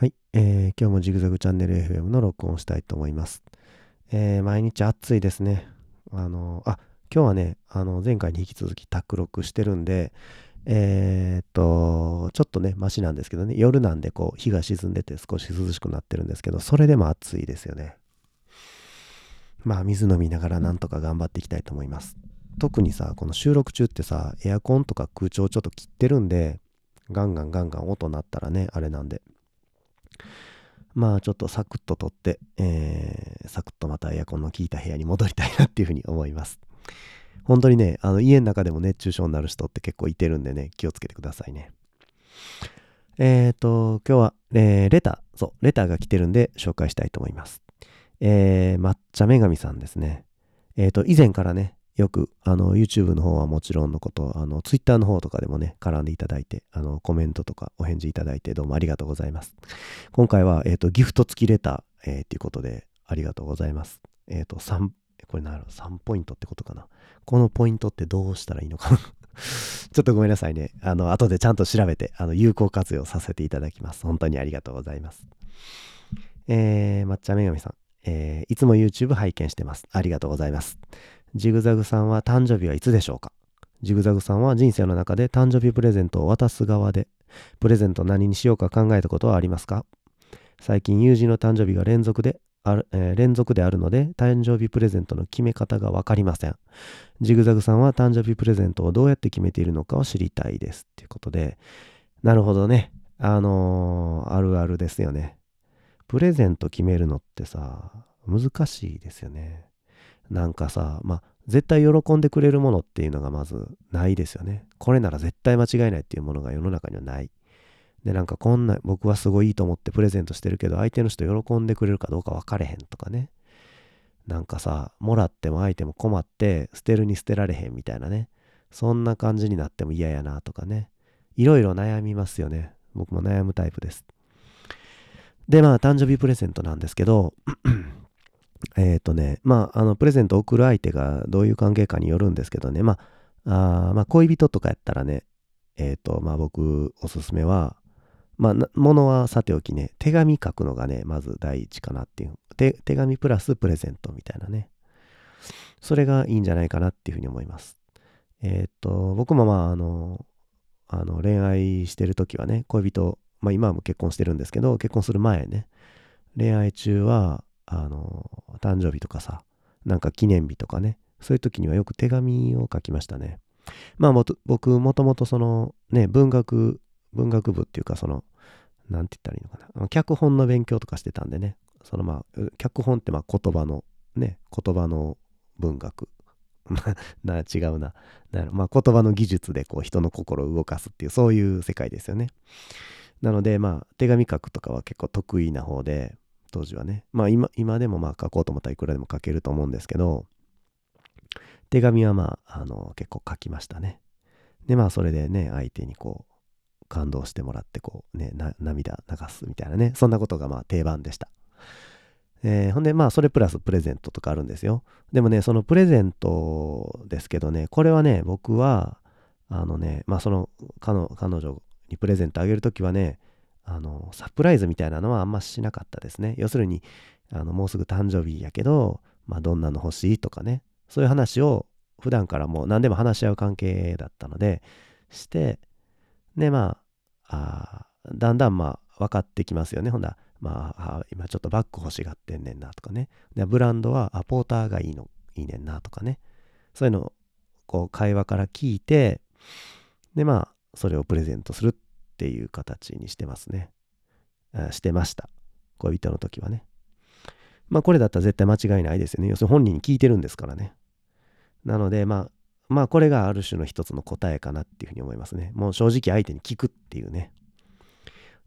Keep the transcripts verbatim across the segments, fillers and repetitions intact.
はい、えー、今日もジグザグチャンネル エフエム の録音をしたいと思います、えー、毎日暑いですね。あのあ今日はねあの前回に引き続き宅録してるんでえー、っとちょっとねマシなんですけどね、夜なんでこう日が沈んでて少し涼しくなってるんですけど、それでも暑いですよね。まあ水飲みながらなんとか頑張っていきたいと思います。特にさこの収録中ってさエアコンとか空調ちょっと切ってるんでガンガンガンガン音鳴ったらねあれなんで、まあちょっとサクッと取って、えー、サクッとまたエアコンの効いた部屋に戻りたいなっていうふうに思います。本当にねあの家の中でも熱中症になる人って結構いてるんでね気をつけてくださいね。えっと今日は、えー、レターそうレターが来てるんで紹介したいと思います。えー、抹茶女神さんですね。えっと以前からねよくあの YouTube の方はもちろんのことあの Twitter の方とかでもね絡んでいただいてあのコメントとかお返事いただいてどうもありがとうございます。今回は、えー、とギフト付きレターと、えー、いうことでありがとうございます。えっ、ー、とさんこれなるさんポイントってことかな。このポイントってどうしたらいいのかなちょっとごめんなさいねあの後でちゃんと調べてあの有効活用させていただきます。本当にありがとうございます。えー、抹茶女神さん、えー、いつも YouTube 拝見してます。ありがとうございます。ジグザグさんは誕生日はいつでしょうか。ジグザグさんは人生の中で誕生日プレゼントを渡す側でプレゼント何にしようか考えたことはありますか。最近友人の誕生日が連続である、えー、連続であるので誕生日プレゼントの決め方が分かりません。ジグザグさんは誕生日プレゼントをどうやって決めているのかを知りたいですということで、なるほどねあのー、あるあるですよね。プレゼント決めるのってさ難しいですよね。なんかさ、まあ、絶対喜んでくれるものっていうのがまずないですよね。これなら絶対間違いないっていうものが世の中にはない。で、なんかこんな、僕はすごいいいと思ってプレゼントしてるけど、相手の人喜んでくれるかどうか分かれへんとかね。なんかさ、もらっても相手も困って、捨てるに捨てられへんみたいなね。そんな感じになっても嫌やなとかね。いろいろ悩みますよね。僕も悩むタイプです。で、まあ、誕生日プレゼントなんですけど、えっとね、まあ、あの、プレゼントを送る相手がどういう関係かによるんですけどね、まあ、あまあ、恋人とかやったらね、えっと、まあ、僕、おすすめは、まあ、物はさておきね、手紙書くのがね、まず第一かなっていう。手、手紙プラスプレゼントみたいなね。それがいいんじゃないかなっていうふうに思います。えっと、僕もまあ、あの、あの恋愛してるときはね、恋人、まあ、今はもう結婚してるんですけど、結婚する前ね、恋愛中は、あの誕生日とかさなんか記念日とかねそういう時にはよく手紙を書きましたね。まあもと僕もともとそのね文学文学部っていうかそのなんて言ったらいいのかな脚本の勉強とかしてたんでね、そのまあ脚本ってまあ言葉のね言葉の文学な違うな、まあ、言葉の技術でこう人の心を動かすっていうそういう世界ですよね。なのでまあ手紙書くとかは結構得意な方で当時はね、まあ 今, 今でもまあ書こうと思ったらいくらでも書けると思うんですけど、手紙はまあ、あの結構書きましたね。でまあそれでね相手にこう感動してもらってこうねな涙流すみたいなねそんなことがまあ定番でした。えー、ほんでまあそれプラスプレゼントとかあるんですよ。でもねそのプレゼントですけどねこれはね僕はあのねまあその彼女にプレゼントあげるときはねあのサプライズみたいなのはあんましなかったですね。要するにあのもうすぐ誕生日やけど、まあ、どんなの欲しいとかねそういう話を普段からもう何でも話し合う関係だったのでしてでまあ、あだんだんまあ分かってきますよね。ほんだまあ今ちょっとバッグ欲しがってんねんなとかねでブランドはあポーターがいいのいいねんなとかねそういうのをこう会話から聞いてでまあそれをプレゼントするってっていう形にしてますね。してました。恋人の時はね。まあこれだったら絶対間違いないですよね。要するに本人に聞いてるんですからね。なのでまあまあこれがある種の一つの答えかなっていうふうに思いますね。もう正直相手に聞くっていうね。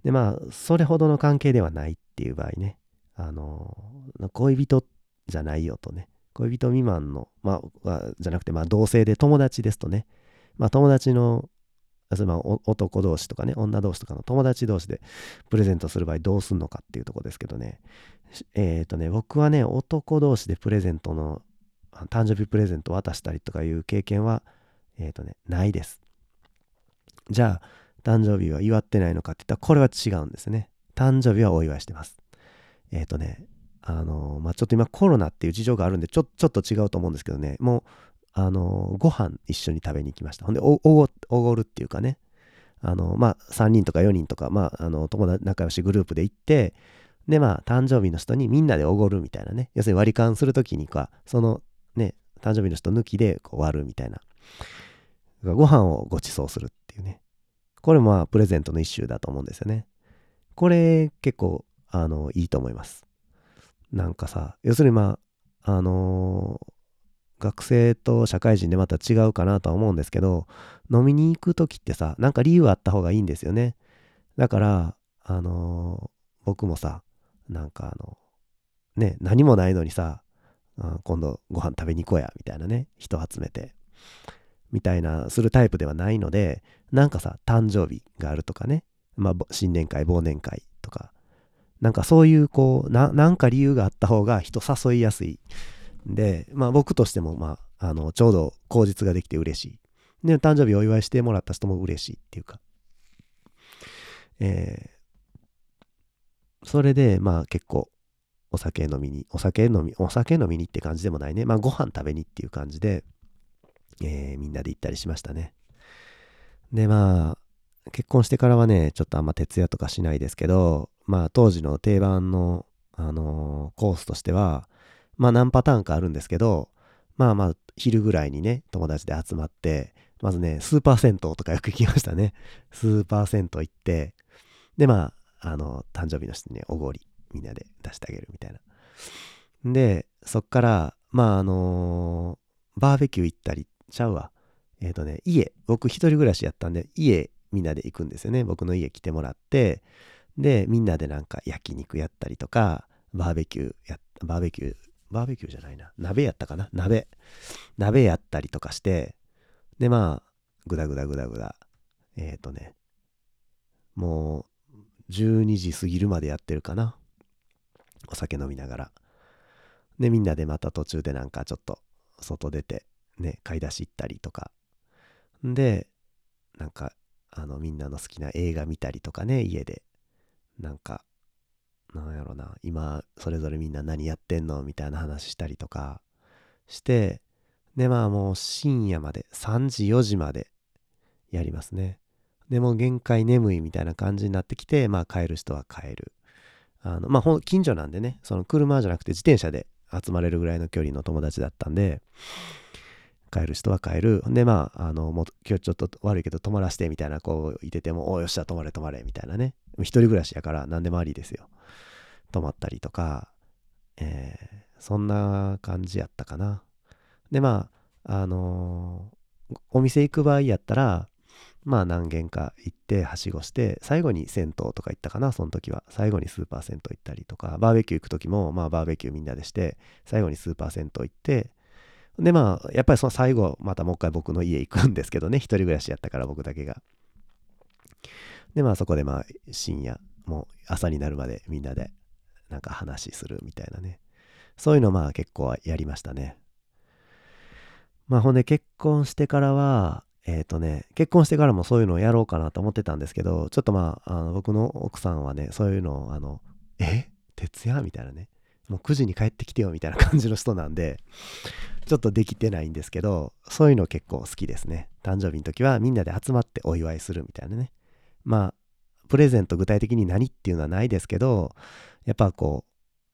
でまあそれほどの関係ではないっていう場合ね。あの恋人じゃないよとね。恋人未満のまあじゃなくてまあ同性で友達ですとね。まあ友達の男同士とかね女同士とかの友達同士でプレゼントする場合どうすんのかっていうとこですけどねえっとね僕はね男同士でプレゼントの誕生日プレゼントを渡したりとかいう経験はえっとねないです。じゃあ誕生日は祝ってないのかって言ったらこれは違うんですね。誕生日はお祝いしてます。えっとね、あのー、まあ、ちょっと今コロナっていう事情があるんで、ちょ、ちょっと違うと思うんですけどね、もう、あのー、ご飯一緒に食べに行きました。ほんで、お、おご、おごるっていうかね、あのー、まあ、さんにんとかよにんとか、まあ、あの、友達、仲良しグループで行って、で、まあ、誕生日の人にみんなでおごるみたいなね、要するに割り勘するときにか、そのね、誕生日の人抜きでこう割るみたいな。ご飯をご馳走するっていうね。これもまあプレゼントの一種だと思うんですよね。これ結構あのいいと思います。なんかさ、要するにまああのー、学生と社会人でまた違うかなとは思うんですけど、飲みに行くときってさ、なんか理由あった方がいいんですよね。だからあのー、僕もさ、なんかあのね何もないのにさ、あ、今度ご飯食べに行こうやみたいなね、人集めて。みたいなするタイプではないので、なんかさ、誕生日があるとかね、まあ、新年会忘年会とか、なんかそういうこう な, なんか理由があった方が人誘いやすいで、まあ、僕としても、まあ、あのちょうど口実ができて嬉しいで、誕生日お祝いしてもらった人も嬉しいっていうか、えー、それでまあ結構お酒飲みにお酒飲みお酒飲みにって感じでもないね、まあ、ご飯食べにっていう感じで、えー、みんなで行ったりしましたね。でまあ結婚してからはね、ちょっとあんま徹夜とかしないですけど、まあ当時の定番の、あのー、コースとしてはまあ何パターンかあるんですけど、まあまあ昼ぐらいにね友達で集まって、まずねスーパー銭湯とかよく行きましたね。スーパー銭湯行って、でまああの誕生日の人にねおごりみんなで出してあげるみたいな。でそっからまああのー、バーベキュー行ったりちゃうわ。えっとね、家、僕一人暮らしやったんで、家みんなで行くんですよね。僕の家来てもらって、で、みんなでなんか焼肉やったりとか、バーベキューや、バーベキュー、バーベキューじゃないな。鍋やったかな鍋。鍋やったりとかして、で、まあ、ぐだぐだぐだぐだ。えっとね、もう、じゅうにじ過ぎるまでやってるかな。お酒飲みながら。で、みんなでまた途中でなんかちょっと、外出て、ね、買い出し行ったりとかで、なんかあのみんなの好きな映画見たりとかね、家でなんかなんやろな、今それぞれみんな何やってんのみたいな話したりとかして、でまあもう深夜までさんじよじまでやりますね。でもう限界眠いみたいな感じになってきて、まあ帰る人は帰る、あのまあ近所なんでね、その車じゃなくて自転車で集まれるぐらいの距離の友達だったんで、帰る人は帰る。で、まあ、あの、もう今日ちょっと悪いけど泊まらせてみたいな、こういてても、およっしゃ、泊まれ泊まれみたいなね。一人暮らしやから何でもありですよ。泊まったりとか、えー、そんな感じやったかな。で、まあ、あのー、お店行く場合やったら、まあ何軒か行って、はしごして、最後に銭湯とか行ったかな、その時は。最後にスーパー銭湯行ったりとか、バーベキュー行く時も、まあバーベキューみんなでして、最後にスーパー銭湯行って、でまあやっぱりその最後またもう一回僕の家行くんですけどね、一人暮らしやったから僕だけが。でまあそこでまあ深夜もう朝になるまでみんなでなんか話するみたいなね、そういうのまあ結構やりましたね。まあほんで結婚してからはえっとね結婚してからもそういうのをやろうかなと思ってたんですけど、ちょっとまあ、 あの僕の奥さんはねそういうのをあのえ徹夜みたいなね、もうくじに帰ってきてよみたいな感じの人なんでちょっとできてないんですけど、そういうの結構好きですね。誕生日の時はみんなで集まってお祝いするみたいなね。まあプレゼント具体的に何っていうのはないですけど、やっぱこ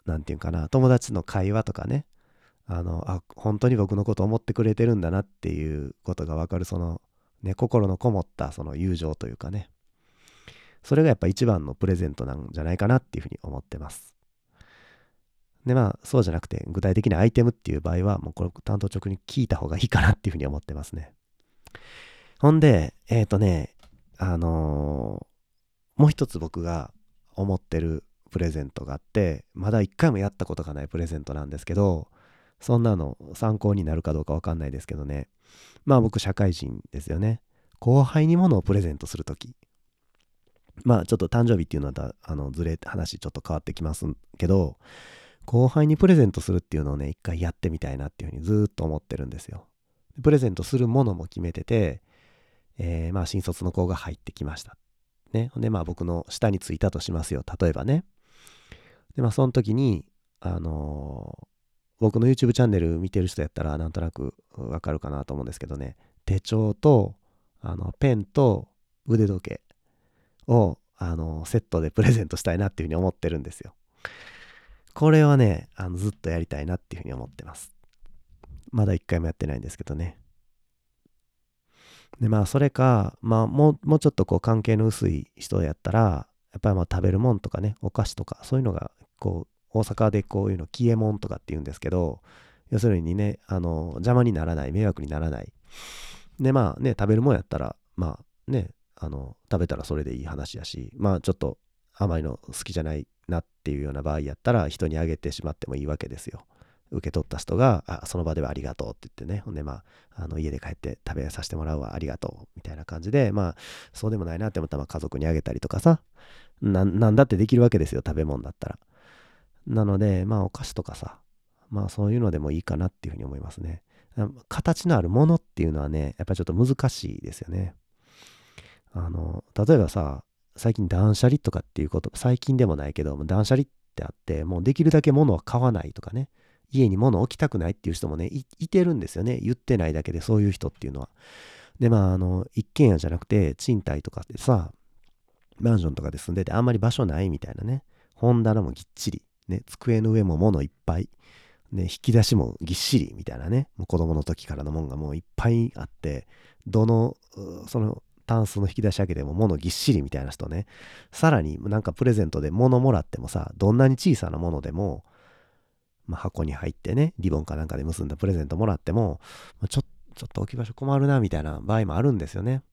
うなんていうかな、友達の会話とかね、あのあ本当に僕のこと思ってくれてるんだなっていうことが分かる、そのね心のこもったその友情というかね、それがやっぱ一番のプレゼントなんじゃないかなっていうふうに思ってます。でまあ、そうじゃなくて具体的なアイテムっていう場合はもうこれ担当直に聞いた方がいいかなっていうふうに思ってますね。ほんでえっとねあのー、もう一つ僕が思ってるプレゼントがあって、まだ一回もやったことがないプレゼントなんですけど、そんなの参考になるかどうかわかんないですけどね、まあ僕社会人ですよね。後輩にものをプレゼントするとき、まあちょっと誕生日っていうのはあのずれ話ちょっと変わってきますけど、後輩にプレゼントするっていうのをね、一回やってみたいなっていうふうにずっと思ってるんですよ。プレゼントするものも決めてて、えー、まあ新卒の子が入ってきました。ね、でまあ僕の下についたとしますよ、例えばね。でまあその時にあのー、僕の YouTube チャンネル見てる人やったらなんとなくわかるかなと思うんですけどね、手帳とあのペンと腕時計をあのセットでプレゼントしたいなっていうふうに思ってるんですよ。これはねあのずっとやりたいなっていうふうに思ってます。まだ一回もやってないんですけどね。でまあそれか、まあ、もう、もうちょっとこう関係の薄い人やったらやっぱりまあ食べるもんとかね、お菓子とかそういうのがこう大阪でこういうの消えもんとかって言うんですけど、要するにねあの邪魔にならない、迷惑にならないで、まあね食べるもんやったらまあねあの食べたらそれでいい話やし、まあちょっと甘いの好きじゃないなっていうような場合やったら人にあげてしまってもいいわけですよ。受け取った人があその場ではありがとうって言ってね、ほんでまあ、 あの家で帰って食べさせてもらうわありがとうみたいな感じで、まあそうでもないなって思ったら家族にあげたりとかさ、 な, なんだってできるわけですよ、食べ物だったら。なのでまあお菓子とかさ、まあそういうのでもいいかなっていうふうに思いますね。形のあるものっていうのはねやっぱりちょっと難しいですよね。あの例えばさ、最近断捨離とかっていうこと、最近でもないけど断捨離ってあって、もうできるだけ物は買わないとかね、家に物置きたくないっていう人もね い, いてるんですよね。言ってないだけでそういう人っていうのは。でまああの一軒家じゃなくて賃貸とかでさ、マンションとかで住んでてあんまり場所ないみたいなね、本棚もぎっちり、ね、机の上も物いっぱい、ね、引き出しもぎっしりみたいなね、もう子供の時からのもんがもういっぱいあって、どのそのタンスの引き出し開けても物ぎっしりみたいな人ね。さらになんかプレゼントで物もらってもさ、どんなに小さなものでも、まあ、箱に入ってねリボンかなんかで結んだプレゼントもらってもちょ、ちょっと置き場所困るなみたいな場合もあるんですよね。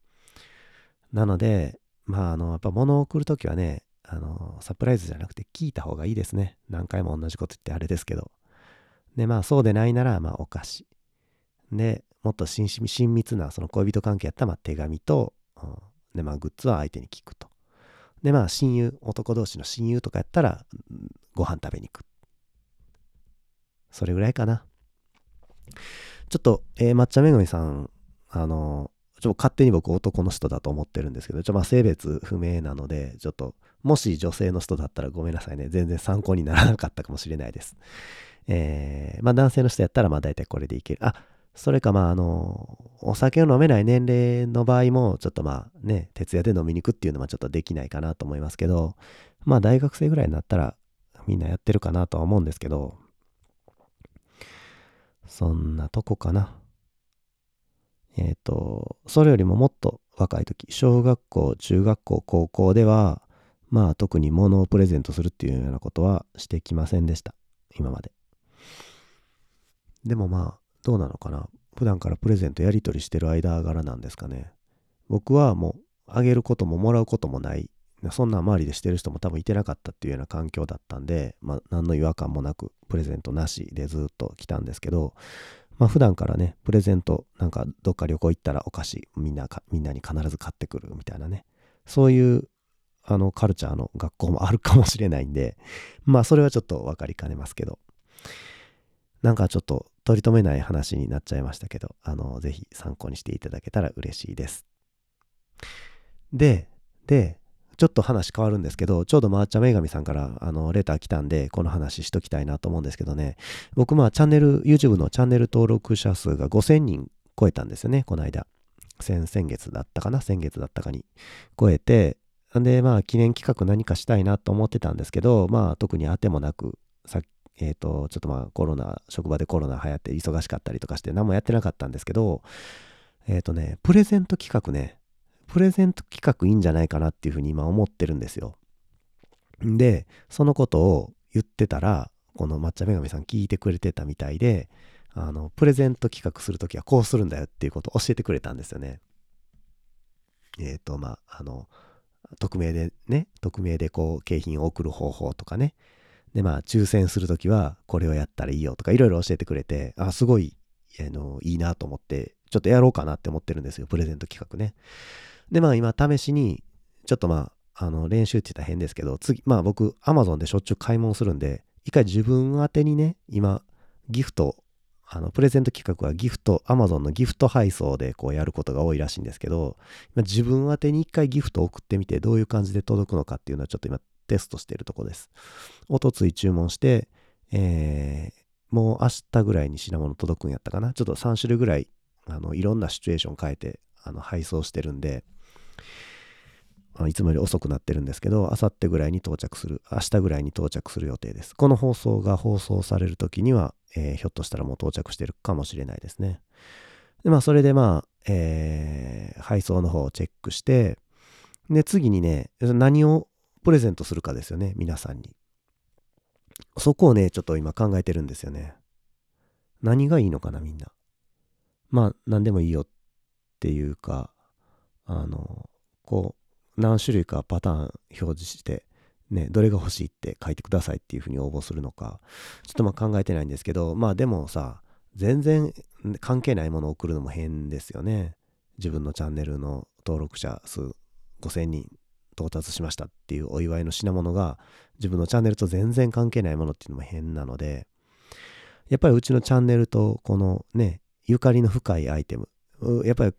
なのでまああのやっぱ物を送るときはね、あのサプライズじゃなくて聞いた方がいいですね。何回も同じこと言ってあれですけど。でまあそうでないならまあお菓子で、もっと親密なその恋人関係やったらまあ手紙と、でまあグッズは相手に聞くと。でまあ親友、男同士の親友とかやったらご飯食べに行く。それぐらいかな。ちょっと、えー、抹茶めぐみさん、あのちょっと勝手に僕男の人だと思ってるんですけど、ちょっとまあ性別不明なので、ちょっともし女性の人だったらごめんなさいね、全然参考にならなかったかもしれないです。えー、まあ男性の人やったらまあ大体これでいける。あ、それかまああのお酒を飲めない年齢の場合もちょっとまあね徹夜で飲みに行くっていうのはちょっとできないかなと思いますけど、まあ大学生ぐらいになったらみんなやってるかなとは思うんですけど、そんなとこかな。えっとそれよりももっと若い時、小学校中学校高校ではまあ特に物をプレゼントするっていうようなことはしてきませんでした今まで。でもまあどうなのかな、普段からプレゼントやり取りしてる間柄なんですかね。僕はもうあげることももらうこともない、そんな周りでしてる人も多分いてなかったっていうような環境だったんで、まあ何の違和感もなくプレゼントなしでずっと来たんですけど、まあ普段からねプレゼント、なんかどっか旅行行ったらお菓子みんなかみんなに必ず買ってくるみたいなね、そういうあのカルチャーの学校もあるかもしれないんで、まあそれはちょっと分かりかねますけど、なんかちょっと取り留めない話になっちゃいましたけど、あのぜひ参考にしていただけたら嬉しいです。で、で、ちょっと話変わるんですけど、ちょうどまーちゃんめがみさんからあのレター来たんで、この話しときたいなと思うんですけどね、僕まあチャンネル、YouTube のチャンネル登録者数がごせんにん超えたんですよね、この間。先、先月だったかな、先月だったかに超えて、でまあ記念企画何かしたいなと思ってたんですけど、まあ特に当てもなく、さっきえーと、ちょっとまあコロナ、職場でコロナ流行って忙しかったりとかして何もやってなかったんですけど、えーとね、プレゼント企画ね、プレゼント企画いいんじゃないかなっていうふうに今思ってるんですよ。で、そのことを言ってたら、この抹茶めがみさん聞いてくれてたみたいで、あの、プレゼント企画するときはこうするんだよっていうことを教えてくれたんですよね。えーと、まあ、あの、匿名でね、匿名でこう景品を送る方法とかね、でまあ抽選するときはこれをやったらいいよとかいろいろ教えてくれて、あすごいあのいいなと思ってちょっとやろうかなって思ってるんですよ、プレゼント企画ね。でまあ今試しにちょっとまああの練習って言ったら変ですけど、次まあ僕 Amazon でしょっちゅう買い物するんで、一回自分宛てにね今ギフトあのプレゼント企画はギフト Amazon のギフト配送でこうやることが多いらしいんですけど、自分宛てに一回ギフトを送ってみてどういう感じで届くのかっていうのはちょっと今テストしてるとこです。おとつい注文して、えー、もう明日ぐらいに品物届くんやったかな。ちょっとさん種類ぐらいあのいろんなシチュエーション変えてあの配送してるんで、いつもより遅くなってるんですけど、あさってぐらいに到着する、明日ぐらいに到着する予定です。この放送が放送される時には、えー、ひょっとしたらもう到着してるかもしれないですね。で、まあそれでまあ、えー、配送の方をチェックして、で次にね、何をプレゼントするかですよね、皆さんに。そこをね、ちょっと今考えてるんですよね。何がいいのかな、みんな。まあ何でもいいよっていうか、あの、こう、何種類かパターン表示して、ね、どれが欲しいって書いてくださいっていうふうに応募するのか、ちょっとまあ考えてないんですけど、まあでもさ、全然関係ないものを送るのも変ですよね。自分のチャンネルの登録者数ごせんにん到達しましたっていうお祝いの品物が、自分のチャンネルと全然関係ないものっていうのも変なので、やっぱりうちのチャンネルとこのね、ゆかりの深いアイテム、やっぱり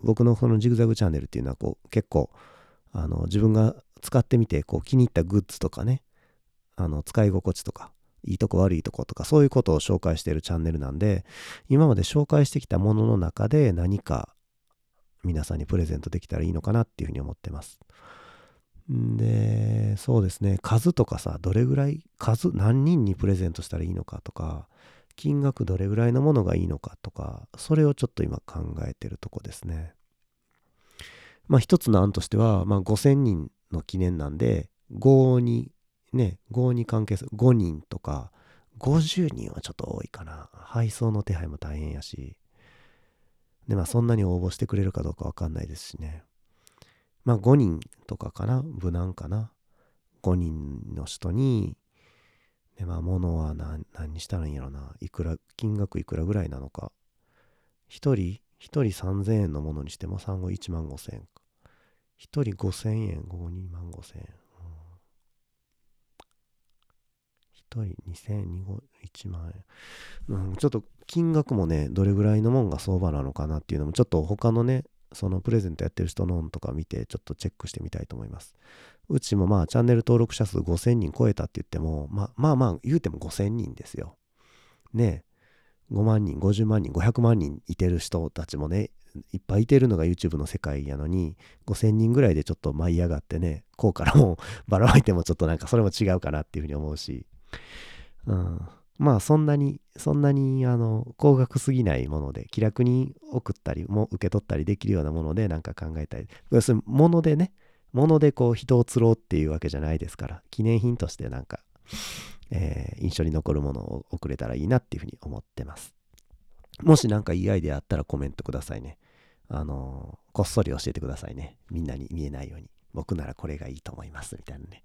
僕のこのジグザグチャンネルっていうのはこう結構、あの自分が使ってみてこう気に入ったグッズとかね、あの使い心地とかいいとこ悪いとことか、そういうことを紹介しているチャンネルなんで、今まで紹介してきたものの中で何か皆さんにプレゼントできたらいいのかなっていうふうに思ってます。で、そうですね、数とかさ、どれぐらい数何人にプレゼントしたらいいのかとか、金額どれぐらいのものがいいのかとか、それをちょっと今考えてるとこですね。まあ一つの案としては、まあごせんにんの記念なんで、ごにね、ごに関係するごにんとかごじゅうにんはちょっと多いかな。配送の手配も大変やし、でまあそんなに応募してくれるかどうかわかんないですしね。まあごにんとかかな、無難かな。ごにんの人に、でまあ物は 何, 何にしたらいいんやろな、いくら金額いくらぐらいなのか。ひとり一人さんぜんえんのものにしても産後いちまんごせんえんか。一人ごせんえん、後にまんごせんえん。一、うん、人にせんえん、いちまんえん、うん。ちょっと金額もね、どれぐらいのもんが相場なのかなっていうのも、ちょっと他のね、そのプレゼントやってる人のとか見て、ちょっとチェックしてみたいと思います。うちもまあ、チャンネル登録者数ごせんにん超えたって言っても、まあまあまあ、言うてもごせんにんですよ。ねえ。ごまんにん、ごじゅうまんにん、ごひゃくまんにんいてる人たちもね、いっぱいいてるのが YouTube の世界やのに、ごせんにんぐらいでちょっと舞い上がってね、こうからもばらまいてもちょっとなんかそれも違うかなっていうふうに思うし、うん、まあそんなにそんなにあの高額すぎないもので、気楽に送ったりも受け取ったりできるようなものでなんか考えたり、要するに物でね、物でこう人を釣ろうっていうわけじゃないですから、記念品としてなんかえー、印象に残るものを送れたらいいなっていうふうに思ってます。もしなんかいいアイデアあったらコメントくださいね。あのー、こっそり教えてくださいね。みんなに見えないように。僕ならこれがいいと思いますみたいなね。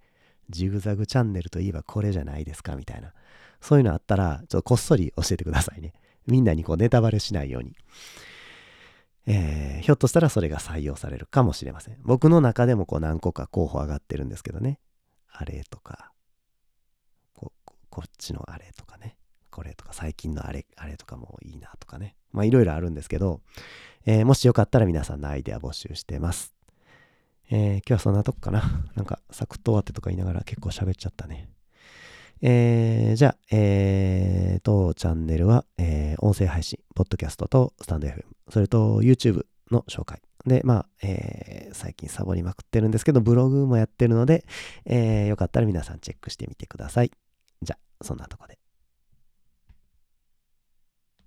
ジグザグチャンネルといえばこれじゃないですかみたいな。そういうのあったらちょっとこっそり教えてくださいね。みんなにこうネタバレしないように。えー、ひょっとしたらそれが採用されるかもしれません。僕の中でもこう何個か候補上がってるんですけどね。あれとか。こっちのあれとかね、これとか最近のあれ、あれとかもいいなとかね。まあいろいろあるんですけど、えー、もしよかったら皆さんのアイデア募集してます。えー、今日はそんなとこかな。なんかサクッと終わってとか言いながら結構喋っちゃったね。えー、じゃあ、えー、当チャンネルは、えー、音声配信、ポッドキャストとスタンド エフエム、それと YouTube の紹介。で、まあ、えー、最近サボりまくってるんですけど、ブログもやってるので、えー、よかったら皆さんチェックしてみてください。じゃあ、そんなとこで。